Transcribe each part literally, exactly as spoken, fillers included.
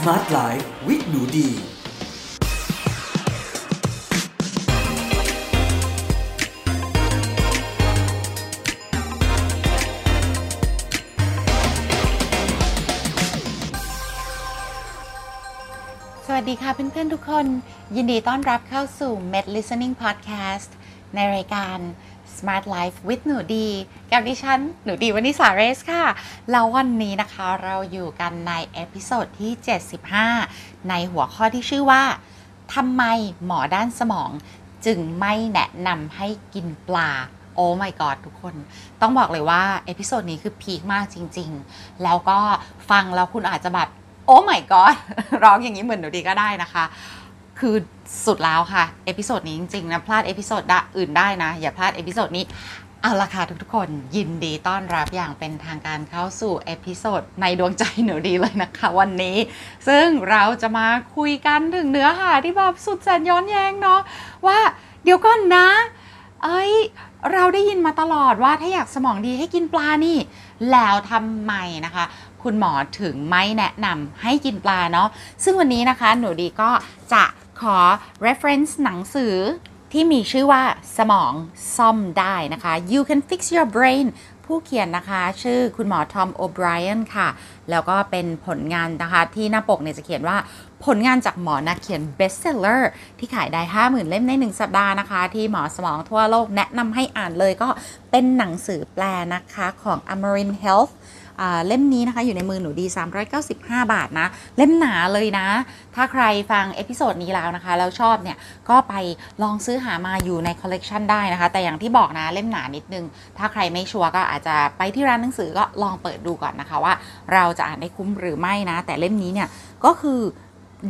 Smart Life with Nudi สวัสดีค่ะเพื่อนๆทุกคนยินดีต้อนรับเข้าสู่ Med Listening Podcast ในรายการ Smart Life with หนูดีกับดิฉันหนูดีวนิสาเรสค่ะแล้ววันนี้นะคะเราอยู่กันในเอพิโซดที่เจ็ดสิบห้าในหัวข้อที่ชื่อว่าทำไมหมอด้านสมองจึงไม่แนะนำให้กินปลาโอ้ my god ทุกคนต้องบอกเลยว่าเอพิโซดนี้คือพีคมากจริงๆแล้วก็ฟังแล้วคุณอาจจะแบบโอ้ my god ร้องอย่างนี้เหมือนหนูดีก็ได้นะคะคือสุดแล้วค่ะเอพิโซดนี้จริงๆนะพลาดเอพิโซดอื่นได้นะอย่าพลาดเอพิโซดนี้เอาล่ะค่ะทุกๆคนยินดีต้อนรับอย่างเป็นทางการเข้าสู่เอพิโซดในดวงใจหนูดีเลยนะคะวันนี้ซึ่งเราจะมาคุยกันถึงเนื้อหาที่แบบสุดแสนย้อนแย้งเนาะว่าเดี๋ยวก่อนนะเอ้ยเราได้ยินมาตลอดว่าถ้าอยากสมองดีให้กินปลานี่แล้วทำไมนะคะคุณหมอถึงไม่แนะนำให้กินปลาเนาะซึ่งวันนี้นะคะหนูดีก็จะขอ reference หนังสือที่มีชื่อว่าสมองซ่อมได้นะคะ You Can Fix Your Brain ผู้เขียนนะคะชื่อคุณหมอทอมโอไบรอันค่ะแล้วก็เป็นผลงานนะคะที่หน้าปกเนี่ยจะเขียนว่าผลงานจากหมอนักเขียน bestseller ที่ขายได้ ห้าหมื่น เล่มใน หนึ่ง สัปดาห์นะคะที่หมอสมองทั่วโลกแนะนำให้อ่านเลยก็เป็นหนังสือแปลนะคะของ Amarin Healthเล่มนี้นะคะอยู่ในมือหนูดีสามร้อยเก้าสิบห้าบาทนะเล่มหนาเลยนะถ้าใครฟังเอพิโซดนี้แล้วนะคะแล้วชอบเนี่ยก็ไปลองซื้อหามาอยู่ในคอลเลกชันได้นะคะแต่อย่างที่บอกนะเล่มหนานิดนึงถ้าใครไม่ชัวร์ก็อาจจะไปที่ร้านหนังสือก็ลองเปิดดูก่อนนะคะว่าเราจะอ่านได้คุ้มหรือไม่นะแต่เล่มนี้เนี่ยก็คือ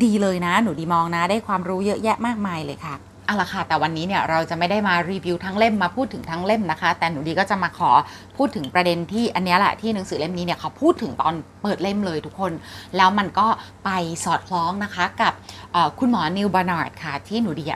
ดีเลยนะหนูดีมองนะได้ความรู้เยอะแยะมากมายเลยค่ะเอาล่ะค่ะแต่วันนี้เนี่ยเราจะไม่ได้มารีวิวทั้งเล่มมาพูดถึงทั้งเล่มนะคะแต่หนูดีก็จะมาขอพูดถึงประเด็นที่อันนี้แหละที่หนังสือเล่มนี้เนี่ยเขาพูดถึงตอนเปิดเล่มเลยทุกคนแล้วมันก็ไปสอดคล้องนะคะกับคุณหมอ Neil Barnard ค่ะที่หนูดี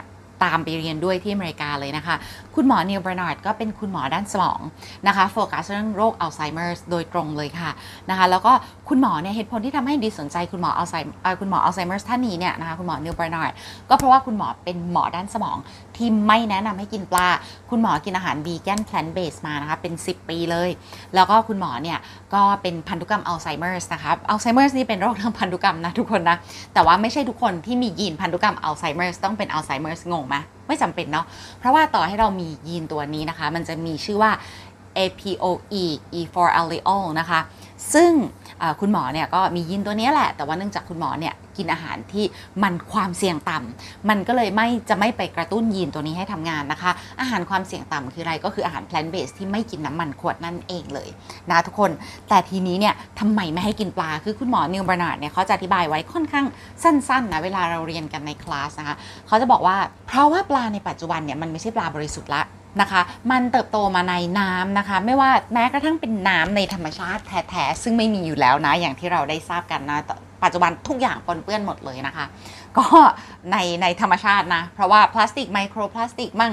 ตามไปเรียนด้วยที่อเมริกาเลยนะคะคุณหมอ Neil Barnard ก็เป็นคุณหมอด้านสมองนะคะโฟกัสเรื่องโรคอัลไซเมอร์โดยตรงเลยค่ะนะคะแล้วก็คุณหมอเนี่ยเหตุผลที่ทำให้ดีสนใจคุณหมออัลไซเมอร์คุณหมออัลไซเมอร์ท่านนี้เนี่ยนะคะคุณหมอ Neil Barnard ก็เพราะว่าคุณหมอเป็นหมอด้านสมองที่ไม่แนะนำให้กินปลาคุณหมอกินอาหารวีแกนแพลนท์เบสมานะคะเป็นสิบปีเลยแล้วก็คุณหมอเนี่ยก็เป็นพันธุกรรมอัลไซเมอร์นะคะอัลไซเมอร์นี่เป็นโรคทางพันธุกรรมนะทุกคนนะแต่ว่าไม่ใช่ทุกคนที่มียีนพันธุกรรมอัลไซเมอร์ต้องเป็นอัลไซเมอร์งงไหมไม่จำเป็นเนาะเพราะว่าต่อให้เรามียีนตัวนี้นะคะมันจะมีชื่อว่า เอ พี โอ อี อี โฟร์ allele นะคะซึ่งคุณหมอเนี่ยก็มียีนตัวนี้แหละแต่ว่าเนื่องจากคุณหมอเนี่ยกินอาหารที่มันความเสี่ยงต่ำมันก็เลยไม่จะไม่ไปกระตุ้นยีนตัวนี้ให้ทำงานนะคะอาหารความเสี่ยงต่ำคืออะไรก็คืออาหาร plant based ที่ไม่กินน้ำมันขวดนั่นเองเลยนะทุกคนแต่ทีนี้เนี่ยทำไมไม่ให้กินปลาคือคุณหมอ Neil Barnard เนี่ยเขาจะอธิบายไว้ค่อนข้างสั้นๆนะเวลาเราเรียนกันในคลาสนะคะเขาจะบอกว่าเพราะว่าปลาในปัจจุบันเนี่ยมันไม่ใช่ปลาบริสุทธิ์ละนะคะมันเติบโตมาในน้ำนะคะไม่ว่าแม้กระทั่งเป็นน้ำในธรรมชาติแท้ๆซึ่งไม่มีอยู่แล้วนะอย่างที่เราได้ทราบกันนะปัจจุบันทุกอย่างปนเปื้อนหมดเลยนะคะก็ในในธรรมชาตินะเพราะว่าพลาสติกไมโครพลาสติกมั่ง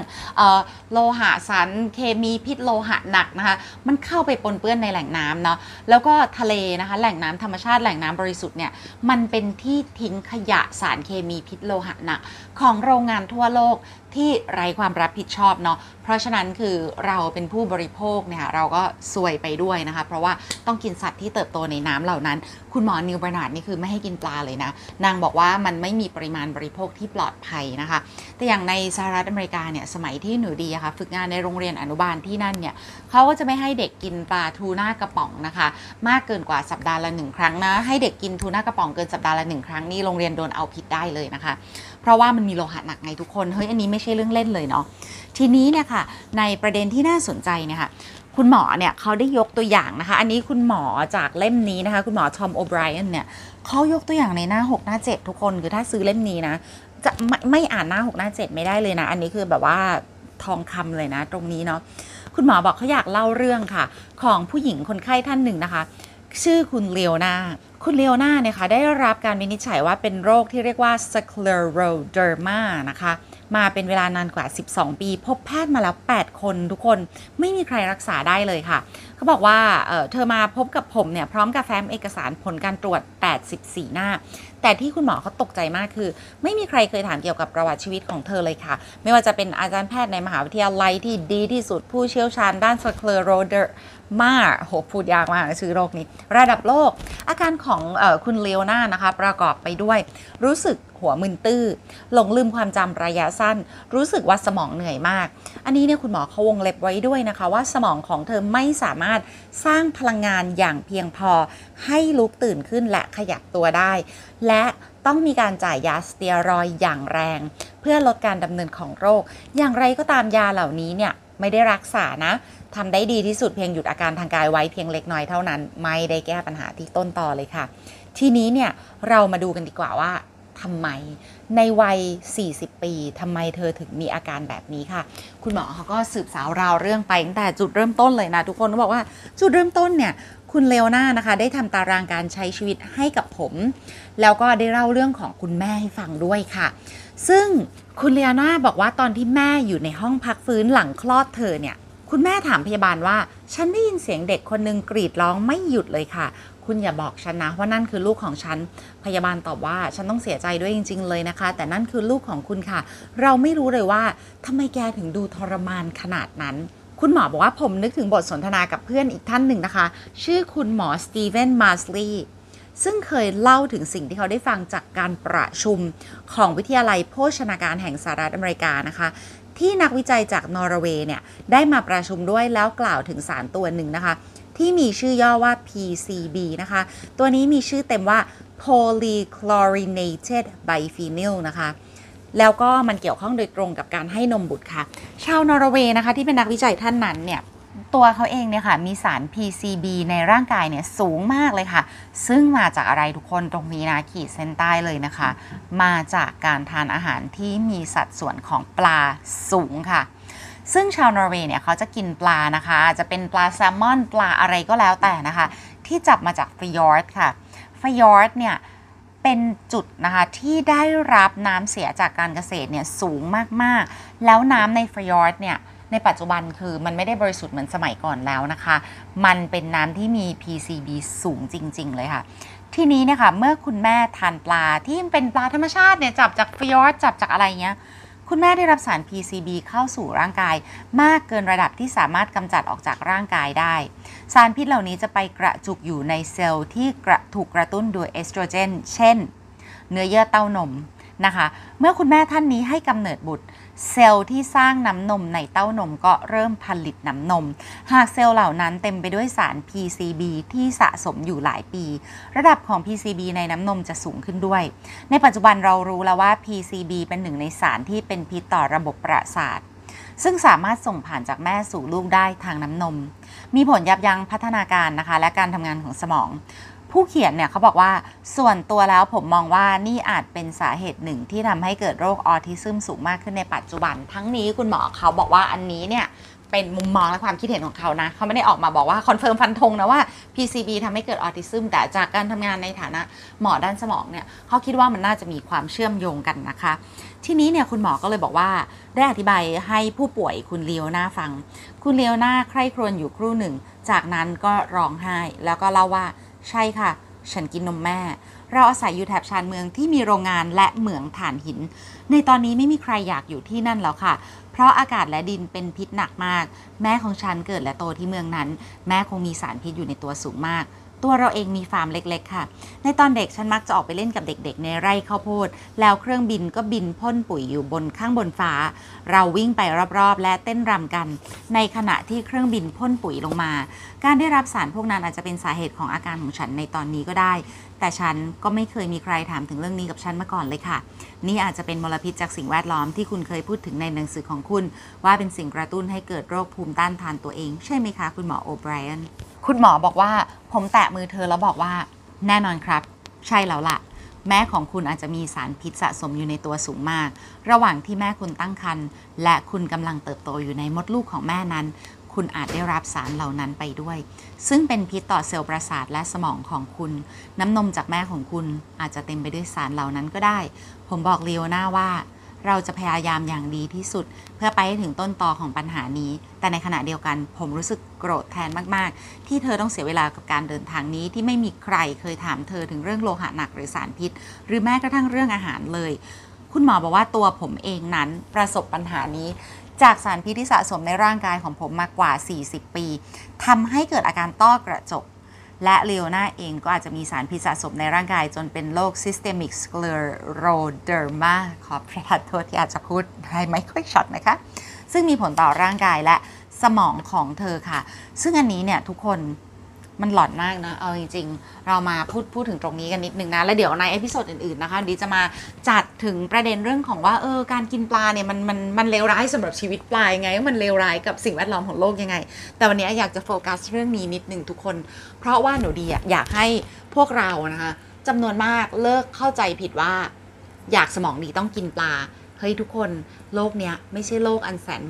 โลหะสารเคมีพิษโลหะหนักนะคะมันเข้าไปปนเปื้อนในแหล่งน้ำเนาะแล้วก็ทะเลนะคะแหล่งน้ำธรรมชาติแหล่งน้ำบริสุทธิ์เนี่ยมันเป็นที่ทิ้งขยะสารเคมีพิษโลหะหนักของโรงงานทั่วโลกที่ไร้ความรับผิดชอบเนาะเพราะฉะนั้นคือเราเป็นผู้บริโภคเนี่ยเราก็ซวยไปด้วยนะคะเพราะว่าต้องกินสัตว์ที่เติบโตในน้ำเหล่านั้นคุณหมอ Neil Barnard นี่คือไม่ให้กินปลาเลยนะนางบอกว่ามันไม่มีปริมาณบริโภคที่ปลอดภัยนะคะแต่อย่างในสหรัฐอเมริกาเนี่ยสมัยที่หนูดีค่ะฝึกงานในโรงเรียนอนุบาลที่นั่นเนี่ยเขาก็จะไม่ให้เด็กกินปลาทูน่ากระป๋องนะคะมากเกินกว่าสัปดาห์ละหนึ่งครั้งนะให้เด็กกินทูน่ากระป๋องเกินสัปดาห์ละหนึ่งครั้งนี่โรงเรียนโดนเอาผิดได้เลยนะคะเพราะว่ามันมีโลหะหนักไงทุกคนเฮ้ยอันนี้ไม่ใช่เรื่องเล่นเลยเนาะทีนี้เนี่ยค่ะในประเด็นที่น่าสนใจเนี่ยค่ะคุณหมอเนี่ยเขาได้ยกตัวอย่างนะคะอันนี้คุณหมอจากเล่มนี้นะคะคุณหมอทอมโอไบรอันเนี่ยเขายกตัวอย่างในหน้าหกหน้าเจ็ดทุกคนคือถ้าซื้อเล่มนี้นะจะไม่ไม่อ่านหน้าหกหน้าเจ็ดไม่ได้เลยนะอันนี้คือแบบว่าทองคำเลยนะตรงนี้เนาะคุณหมอบอกเขาอยากเล่าเรื่องค่ะของผู้หญิงคนไข้ท่านหนึ่งนะคะชื่อคุณเลโอนา คุณเลโอน่าเนี่ยค่ะได้รับการวินิจฉัยว่าเป็นโรคที่เรียกว่า Scleroderma นะคะมาเป็นเวลานานกว่าสิบสองปีพบแพทย์มาแล้วแปดคนทุกคนไม่มีใครรักษาได้เลยค่ะเขาบอกว่า เอ่อ เธอมาพบกับผมเนี่ยพร้อมกับแฟ้มเอกสารผลการตรวจแปดสิบสี่หน้าแต่ที่คุณหมอเขาตกใจมากคือไม่มีใครเคยถามเกี่ยวกับประวัติชีวิตของเธอเลยค่ะไม่ว่าจะเป็นอาจารย์แพทย์ในมหาวิทยาลัยที่ดีที่สุดผู้เชี่ยวชาญด้าน Scleroderma โหพูดยากมากชื่อโรคนี้ระดับโลกอาการของเอ่อคุณเลโอน่านะคะประกอบไปด้วยรู้สึกหัวมึนตื้อหลงลืมความจำระยะสั้นรู้สึกว่าสมองเหนื่อยมากอันนี้เนี่ยคุณหมอเขาวงเล็บไว้ด้วยนะคะว่าสมองของเธอไม่สามารถสร้างพลังงานอย่างเพียงพอให้ลุกตื่นขึ้นและขยับตัวได้และต้องมีการจ่ายยาสเตียรอยด์อย่างแรงเพื่อลดการดำเนินของโรคอย่างไรก็ตามยาเหล่านี้เนี่ยไม่ได้รักษานะทำได้ดีที่สุดเพียงหยุดอาการทางกายไว้เพียงเล็กน้อยเท่านั้นไม่ได้แก้ปัญหาที่ต้นตอเลยค่ะทีนี้เนี่ยเรามาดูกันดีกว่าว่าทำไมในวัยสี่สิบปีทำไมเธอถึงมีอาการแบบนี้ค่ะคุณหมอเขาก็สืบสาวราวเรื่องไปตั้งแต่จุดเริ่มต้นเลยนะทุกคนก็บอกว่าจุดเริ่มต้นเนี่ยคุณเลโอน่านะคะได้ทำตารางการใช้ชีวิตให้กับผมแล้วก็ได้เล่าเรื่องของคุณแม่ให้ฟังด้วยค่ะซึ่งคุณเลโอน่าบอกว่าตอนที่แม่อยู่ในห้องพักฟื้นหลังคลอดเธอเนี่ยคุณแม่ถามพยาบาลว่าฉันได้ยินเสียงเด็กคนนึงกรีดร้องไม่หยุดเลยค่ะคุณอย่าบอกฉันนะว่านั่นคือลูกของฉันพยาบาลตอบว่าฉันต้องเสียใจด้วยจริงๆเลยนะคะแต่นั่นคือลูกของคุณค่ะเราไม่รู้เลยว่าทำไมแกถึงดูทรมานขนาดนั้นคุณหมอบอกว่าผมนึกถึงบทสนทนากับเพื่อนอีกท่านหนึ่งนะคะชื่อคุณหมอสตีเวนมาร์สลีย์ซึ่งเคยเล่าถึงสิ่งที่เขาได้ฟังจากการประชุมของวิทยาลัยโภชนาการแห่งสหรัฐอเมริกานะคะที่นักวิจัยจากนอร์เวย์เนี่ยได้มาประชุมด้วยแล้วกล่าวถึงสารตัวหนึ่งนะคะที่มีชื่อย่อว่า พี ซี บี นะคะตัวนี้มีชื่อเต็มว่า polychlorinated biphenyl นะคะแล้วก็มันเกี่ยวข้องโดยตรงกับการให้นมบุตรค่ะชาวนอร์เวย์นะคะที่เป็นนักวิจัยท่านนั้นเนี่ยตัวเขาเองเนี่ยค่ะมีสาร พี ซี บี ในร่างกายเนี่ยสูงมากเลยค่ะซึ่งมาจากอะไรทุกคนตรงนี้นะขีดเส้นใต้เลยนะคะมาจากการทานอาหารที่มีสัดส่วนของปลาสูงค่ะซึ่งชาวนอร์เวย์เนี่ยเขาจะกินปลานะคะจะเป็นปลาแซลมอนปลาอะไรก็แล้วแต่นะคะที่จับมาจากฟยอร์ดค่ะฟยอร์ดเนี่ยเป็นจุดนะคะที่ได้รับน้ำเสียจากการเกษตรเนี่ยสูงมากๆแล้วน้ำในฟยอร์ดเนี่ยในปัจจุบันคือมันไม่ได้บริสุทธิ์เหมือนสมัยก่อนแล้วนะคะมันเป็นน้ำที่มี พี ซี บี สูงจริงๆเลยค่ะทีนี้เนี่ยค่ะเมื่อคุณแม่ทานปลาที่เป็นปลาธรรมชาติเนี่ยจับจากฟยอร์ดจับจากอะไรเงี้ยคุณแม่ได้รับสาร พี ซี บี เข้าสู่ร่างกายมากเกินระดับที่สามารถกำจัดออกจากร่างกายได้สารพิษเหล่านี้จะไปกระจุกอยู่ในเซลล์ที่ถูกกระตุ้นโดยเอสโตรเจนเช่นเนื้อเยื่อเต้านมนะคะเมื่อคุณแม่ท่านนี้ให้กำเนิดบุตรเซลล์ที่สร้างน้ำนมในเต้านมก็เริ่มผลิตน้ำนมหากเซลล์เหล่านั้นเต็มไปด้วยสาร พี ซี บี ที่สะสมอยู่หลายปีระดับของ พี ซี บี ในน้ำนมจะสูงขึ้นด้วยในปัจจุบันเรารู้แล้วว่า พี ซี บี เป็นหนึ่งในสารที่เป็นพิษต่อระบบประสาทซึ่งสามารถส่งผ่านจากแม่สู่ลูกได้ทางน้ำนมมีผลยับยั้งพัฒนาการนะคะและการทำงานของสมองผู้เขียนเนี่ยเขาบอกว่าส่วนตัวแล้วผมมองว่านี่อาจเป็นสาเหตุหนึ่งที่ทำให้เกิดโรคออทิซึมสูงมากขึ้นในปัจจุบันทั้งนี้คุณหมอเขาบอกว่าอันนี้เนี่ยเป็นมุมมองและความคิดเห็นของเขานะเขาไม่ได้ออกมาบอกว่าคอนเฟิร์มฟันธงนะว่า พี ซี บี ทำให้เกิดออทิซึมแต่จากการทำงานในฐานะหมอด้านสมองเนี่ยเขาคิดว่ามันน่าจะมีความเชื่อมโยงกันนะคะทีนี้เนี่ยคุณหมอก็เลยบอกว่าได้อธิบายให้ผู้ป่วยคุณเลโอน่าฟังคุณเลโอน่าใคร่ครวญอยู่ครู่หนึ่งจากนั้นก็ร้องไห้แล้วก็เล่าว่าใช่ค่ะฉันกินนมแม่เราอาศัยอยู่แถบชานเมืองที่มีโรงงานและเหมืองถ่านหินในตอนนี้ไม่มีใครอยากอยู่ที่นั่นแล้วค่ะเพราะอากาศและดินเป็นพิษหนักมากแม่ของฉันเกิดและโตที่เมืองนั้นแม่คงมีสารพิษอยู่ในตัวสูงมากตัวเราเองมีฟาร์มเล็กๆค่ะในตอนเด็กฉันมักจะออกไปเล่นกับเด็กๆในไร่ข้าวโพดแล้วเครื่องบินก็บินพ่นปุ๋ยอยู่บนข้างบนฟ้าเราวิ่งไปรอบๆและเต้นรำกันในขณะที่เครื่องบินพ่นปุ๋ยลงมาการได้รับสารพวกนั้นอาจจะเป็นสาเหตุของอาการของฉันในตอนนี้ก็ได้แต่ฉันก็ไม่เคยมีใครถามถึงเรื่องนี้กับฉันมาก่อนเลยค่ะนี่อาจจะเป็นมลพิษจากสิ่งแวดล้อมที่คุณเคยพูดถึงในหนังสือของคุณว่าเป็นสิ่งกระตุ้นให้เกิดโรคภูมิต้านทานตัวเองใช่ไหมคะคุณหมอโอไบรอันคุณหมอบอกว่าผมแตะมือเธอแล้วบอกว่าแน่นอนครับใช่แล้วล่ะแม่ของคุณอาจจะมีสารพิษสะสมอยู่ในตัวสูงมากระหว่างที่แม่คุณตั้งครรภ์และคุณกำลังเติบโตอยู่ในมดลูกของแม่นั้นค คุณอาจได้รับสารเหล่านั้นไปด้วยซึ่งเป็นพิษต่อเซลล์ประสาทและสมองของคุณน้ำนมจากแม่ของคุณอาจจะเต็มไปด้วยสารเหล่านั้นก็ได้ผมบอกลีโอน่าว่าเราจะพยายามอย่างดีที่สุดเพื่อไปให้ถึงต้นตอของปัญหานี้แต่ในขณะเดียวกันผมรู้สึกโกรธแทนมากๆที่เธอต้องเสียเวลากับการเดินทางนี้ที่ไม่มีใครเคยถามเธอถึงเรื่องโลหะหนักหรือสารพิษหรือแม้กระทั่งเรื่องอาหารเลยคุณหมอบอกว่าตัวผมเองนั้นประสบปัญหานี้จากสารพิษที่สะสมในร่างกายของผมมากว่าสี่สิบปีทำให้เกิดอาการต้อกระจกและเลโอน่าเองก็อาจจะมีสารพิษสะสมในร่างกายจนเป็นโรค Systemic Scleroderma ขอประทานโทษที่อาจจะพูดได้ไม่ค่อยชัดนะคะซึ่งมีผลต่อร่างกายและสมองของเธอค่ะซึ่งอันนี้เนี่ยทุกคนมันหลอนมากนะเอาจริงๆเรามาพูดพูดถึงตรงนี้กันนิดนึงนะแล้วเดี๋ยวในเอพิโซดอื่นๆนะคะดิจะมาจัดถึงประเด็นเรื่องของว่าเออการกินปลาเนี่ยมันมันมันเลวร้ายสำหรับชีวิตปลายังไงมันเลวร้ายกับสิ่งแวดล้อมของโลกยังไงแต่วันนี้อยากจะโฟกัสเรื่องนี้นิดนึงทุกคนเพราะว่าหนูดีอยากให้พวกเรานะคะจำนวนมากเลิกเข้าใจผิดว่าอยากสมองดีต้องกินปลาเฮ้ยทุกคนโลกเนี้ยไม่ใช่โลกอันแสน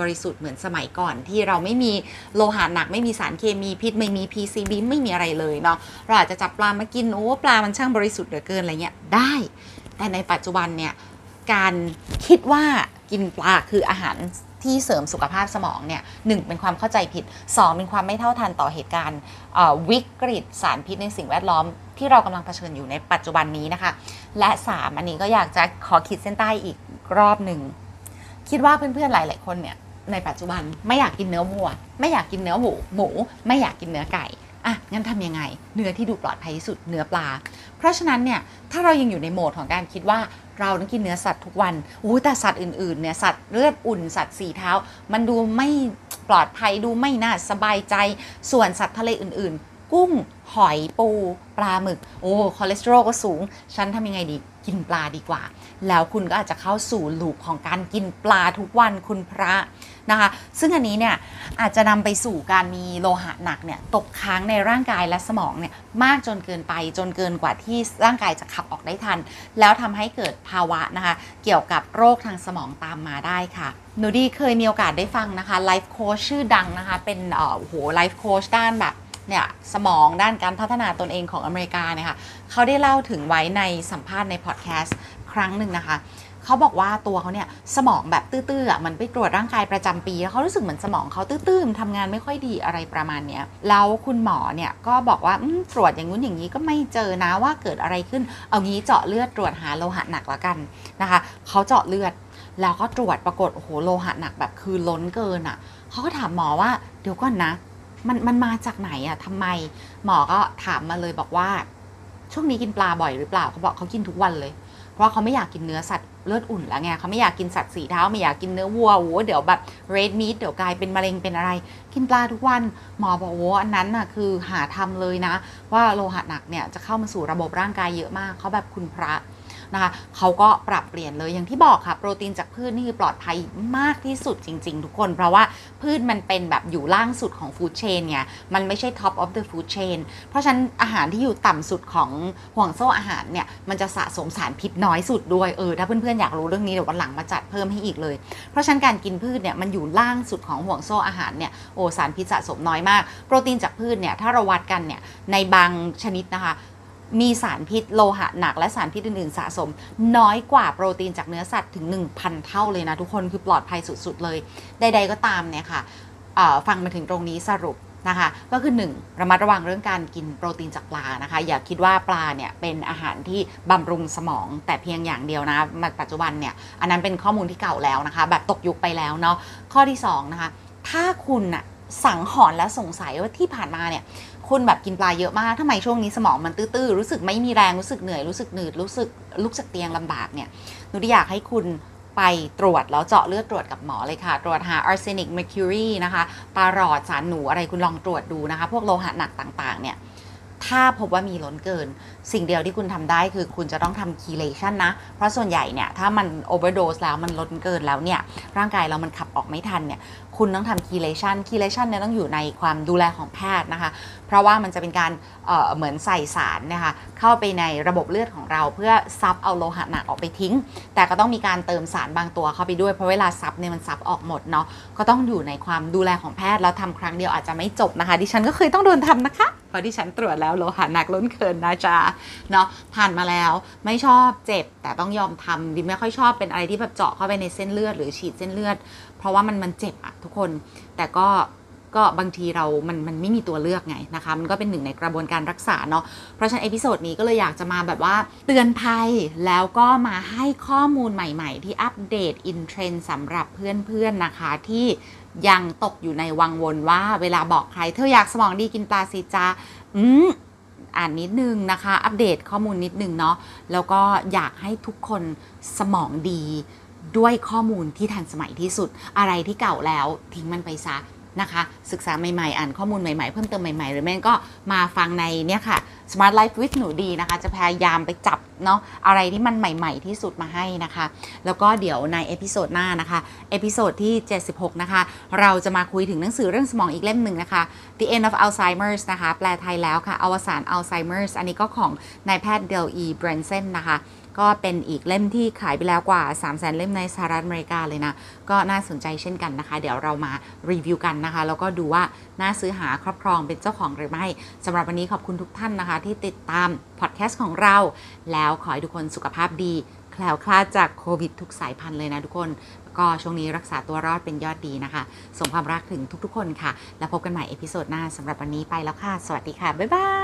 บริสุทธิ์เหมือนสมัยก่อนที่เราไม่มีโลหะหนักไม่มีสารเคมีพิษไม่มี พี ซี บี ไม่มีอะไรเลยเนาะเราอาจจะจับปลามากินโอ้ปลามันช่างบริสุทธิ์เหลือเกินอะไรเงี้ยได้แต่ในปัจจุบันเนี่ยการคิดว่ากินปลาคืออาหารที่เสริมสุขภาพสมองเนี่ยหนึ่งเป็นความเข้าใจผิดสองเป็นความไม่เท่าทันต่อเหตุการณ์วิกฤตสารพิษในสิ่งแวดล้อมที่เรากำลังเผชิญอยู่ในปัจจุบันนี้นะคะและสามอันนี้ก็อยากจะขอขีดเส้นใต้อีกรอบหนึ่งคิดว่าเพื่อนๆหลายๆคนเนี่ยในปัจจุบันไม่อยากกินเนื้อวัวไม่อยากกินเนื้อหมูหมูไม่อยากกินเนื้อไก่อ่ะงั้นทำยังไงเนื้อที่ดูปลอดภัยที่สุดเนื้อปลาเพราะฉะนั้นเนี่ยถ้าเรายังอยู่ในโหมดของการคิดว่าเราต้องกินเนื้อสัตว์ทุกวันอู้แต่สัตว์อื่นๆเนี่ยสัตว์เลือดอุ่นสัตว์สี่เท้ามันดูไม่ปลอดภัยดูไม่น่าสบายใจส่วนสัตว์ทะเลอื่นๆกุ้งหอยปูปลาหมึกโอ้คอเลสเตอรอลก็สูงฉันทำยังไงดีกินปลาดีกว่าแล้วคุณก็อาจจะเข้าสู่ลูปของการกินปลาทุกวันคุณพระนะคะซึ่งอันนี้เนี่ยอาจจะนำไปสู่การมีโลหะหนักเนี่ยตกค้างในร่างกายและสมองเนี่ยมากจนเกินไปจนเกินกว่าที่ร่างกายจะขับออกได้ทันแล้วทำให้เกิดภาวะนะคะเกี่ยวกับโรคทางสมองตามมาได้ค่ะหนูดีเคยมีโอกาสได้ฟังนะคะไลฟ์โค้ชชื่อดังนะคะเป็นเอ่อโอ้โหไลฟ์โค้ชด้านแบบเนี่ยสมองด้านการพัฒนาตนเองของอเมริกาเนี่ยค่ะเขาได้เล่าถึงไว้ในสัมภาษณ์ในพอดแคสต์ครั้งหนึ่งนะคะเขาบอกว่าตัวเขาเนี่ยสมองแบบตื้อๆอ่ะมันไปตรวจร่างกายประจำปีแล้วเขารู้สึกเหมือนสมองเขาตื้อๆทำงานไม่ค่อยดีอะไรประมาณเนี้ยแล้วคุณหมอเนี่ยก็บอกว่าตรวจอย่างนู้นอย่างนี้ก็ไม่เจอนะว่าเกิดอะไรขึ้นเอางี้เจาะเลือดตรวจหาโลหะหนักละกันนะคะเขาเจาะเลือดแล้วก็ตรวจปรากฏโอ้โหโลหะหนักแบบคือล้นเกินอ่ะเขาก็ถามหมอว่าเดี๋ยวก่อนนะมันมันมาจากไหนอ่ะทำไมหมอก็ถามมาเลยบอกว่าช่วงนี้กินปลาบ่อยหรือเปล่าเขาบอกเขากินทุกวันเลยเพราะเขาไม่อยากกินเนื้อสัตว์เลือดอุ่นแล้วไงเขาไม่อยากกินสัตว์สีเท้าไม่อยากกินเนื้อวัวโอ้เดี๋ยวแบบ red meat เดี๋ยวกลายเป็นมะเร็งเป็นอะไรกินปลาทุกวันหมอบอกโอ้อันนั้นน่ะคือหาทำเลยนะว่าโลหะหนักเนี่ยจะเข้ามาสู่ระบบร่างกายเยอะมากเขาแบบคุณพระนะคะเขาก็ปรับเปลี่ยนเลยอย่างที่บอกค่ะโปรตีนจากพืชนี่คือปลอดภัยมากที่สุดจริงๆทุกคนเพราะว่าพืชมันเป็นแบบอยู่ล่างสุดของฟู้ดเชนเนี่ยมันไม่ใช่ top of the food chain เพราะฉะนั้นอาหารที่อยู่ต่ำสุดของห่วงโซ่อาหารเนี่ยมันจะสะสมสารพิษน้อยสุดด้วยเออถ้าเพื่อนๆอยากรู้เรื่องนี้เดี๋ยววันหลังมาจัดเพิ่มให้อีกเลยเพราะฉะนั้นการกินพืชเนี่ยมันอยู่ล่างสุดของห่วงโซ่อาหารเนี่ยโอสารพิษสะสมน้อยมากโปรตีนจากพืชเนี่ยถ้าเราวัดกันเนี่ยในบางชนิดนะคะมีสารพิษโลหะหนักและสารพิษอื่นๆสะสมน้อยกว่าโปรตีนจากเนื้อสัตว์ถึง หนึ่งพันเท่าเลยนะทุกคนคือปลอดภัยสุดๆเลยใดๆก็ตามเนี่ยค่ะฟังมาถึงตรงนี้สรุปนะคะก็คือหนึ่งระมัดระวังเรื่องการกินโปรตีนจากปลานะคะอย่าคิดว่าปลาเนี่ยเป็นอาหารที่บำรุงสมองแต่เพียงอย่างเดียวนะปัจจุบันเนี่ยอันนั้นเป็นข้อมูลที่เก่าแล้วนะคะแบบตกยุคไปแล้วเนาะข้อที่สองนะคะถ้าคุณนะสังหรณ์และสงสัยว่าที่ผ่านมาเนี่ยคุณแบบกินปลาเยอะมากทำไมช่วงนี้สมองมันตื้อๆรู้สึกไม่มีแรงรู้สึกเหนื่อยรู้สึกหนืดรู้สึกลุกจากเตียงลำบากเนี่ยหนูอยากให้คุณไปตรวจแล้วเจาะเลือดตรวจกับหมอเลยค่ะตรวจหา arsenic mercury นะคะปารอดสารหนูอะไรคุณลองตรวจดูนะคะพวกโลหะหนักต่างๆเนี่ย ถ้าพบว่ามีล้นเกินสิ่งเดียวที่คุณทำได้คือคุณจะต้องทำ chelation นะเพราะส่วนใหญ่เนี่ยถ้ามัน overdose แล้วมันล้นเกินแล้วเนี่ยร่างกายเรามันขับออกไม่ทันเนี่ยคุณต้องทำ chelation chelation เนี่ยต้องอยู่ในความดูแลของแพทย์นะคะเพราะว่ามันจะเป็นการ เอ่อ เหมือนใส่สารนะคะเข้าไปในระบบเลือดของเราเพื่อซับเอาโลหะหนักออกไปทิ้งแต่ก็ต้องมีการเติมสารบางตัวเข้าไปด้วยเพราะเวลาซับเนี่ยมันซับออกหมดเนาะก็ต้องอยู่ในความดูแลของแพทย์แล้วทำครั้งเดียวอาจจะไม่จบนะคะดิฉันก็เคยต้องโดนทำนะคะพอดิฉันตรวจแล้วโลหะหนักล้นเกินนะจ๊ะเนาะผ่านมาแล้วไม่ชอบเจ็บแต่ต้องยอมทำดิไม่ค่อยชอบเป็นอะไรที่แบบเจาะเข้าไปในเส้นเลือดหรือฉีดเส้นเลือดเพราะว่ามันมันเจ็บอะทุกคนแต่ก็ก็บางทีเรามันมันไม่มีตัวเลือกไงนะคะมันก็เป็นหนึ่งในกระบวนการรักษาเนาะเพราะฉะนั้นเอพิโซดนี้ก็เลยอยากจะมาแบบว่าเตือนภัยแล้วก็มาให้ข้อมูลใหม่ๆที่อัปเดตอินเทรนด์สำหรับเพื่อนๆนะคะที่ยังตกอยู่ในวังวนว่าเวลาบอกใครเธออยากสมองดีกินปลาสิจ้าอืมอ่านนิดนึงนะคะอัปเดตข้อมูลนิดนึงเนาะแล้วก็อยากให้ทุกคนสมองดีด้วยข้อมูลที่ทันสมัยที่สุดอะไรที่เก่าแล้วทิ้งมันไปซะนะคะศึกษาใหม่ๆอ่านข้อมูลใหม่ๆเพิ่มเติมใหม่ๆหรือแม่ก็มาฟังในเนี่ยค่ะ Smart Life with Nudi นะคะจะพยายามไปจับเนาะอะไรที่มันใหม่ๆที่สุดมาให้นะคะแล้วก็เดี๋ยวในเอพิโซดหน้านะคะเอพิโซดที่เจ็ดสิบหกนะคะเราจะมาคุยถึงหนังสือเรื่องสมองอีกเล่มหนึ่งนะคะ The End of Alzheimer's นะคะแปลไทยแล้วค่ะอวสาน Alzheimer's อันนี้ก็ของนายแพทย์เดลอีเบรนเซนนะคะก็เป็นอีกเล่มที่ขายไปแล้วกว่า สามแสน เล่มในสหรัฐอเมริกาเลยนะก็น่าสนใจเช่นกันนะคะเดี๋ยวเรามารีวิวกันนะคะแล้วก็ดูว่าน่าซื้อหาครอบครองเป็นเจ้าของหรือไม่สำหรับวันนี้ขอบคุณทุกท่านนะคะที่ติดตามพอดแคสต์ของเราแล้วขอให้ทุกคนสุขภาพดีแคล้วคลาดจากโควิดทุกสายพันธุ์เลยนะทุกคนก็ช่วงนี้รักษาตัวรอดเป็นยอดดีนะคะส่งความรักถึงทุกๆคนค่ะแล้วพบกันใหม่เอพิโซดหน้าสำหรับวันนี้ไปแล้วค่ะสวัสดีค่ะบ๊ายบาย